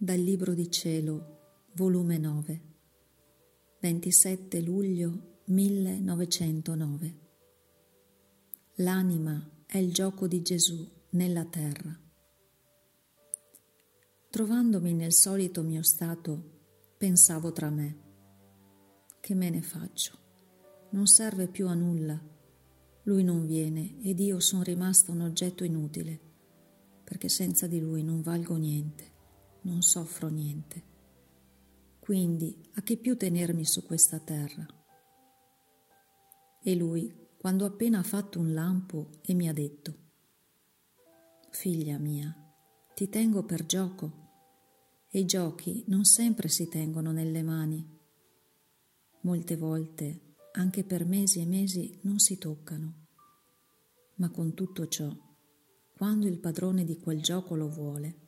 Dal Libro di Cielo, volume 9, 27 luglio 1909. L'anima è il gioco di Gesù nella terra. Trovandomi nel solito mio stato, pensavo tra me: che me ne faccio? Non serve più a nulla. Lui non viene ed io sono rimasto un oggetto inutile, perché senza di lui non valgo niente. Non soffro niente. Quindi a che più tenermi su questa terra? E lui, quando appena ha fatto un lampo, e mi ha detto: figlia mia, ti tengo per gioco, e i giochi non sempre si tengono nelle mani. Molte volte, anche per mesi e mesi, non si toccano. Ma con tutto ciò, quando il padrone di quel gioco lo vuole,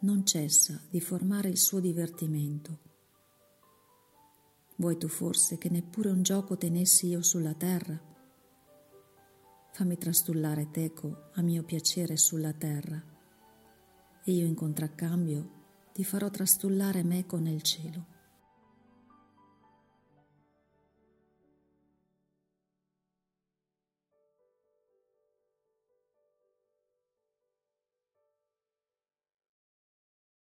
non cessa di formare il suo divertimento. Vuoi tu forse che neppure un gioco tenessi io sulla terra? Fammi trastullare teco a mio piacere sulla terra, e io in contraccambio ti farò trastullare meco nel cielo.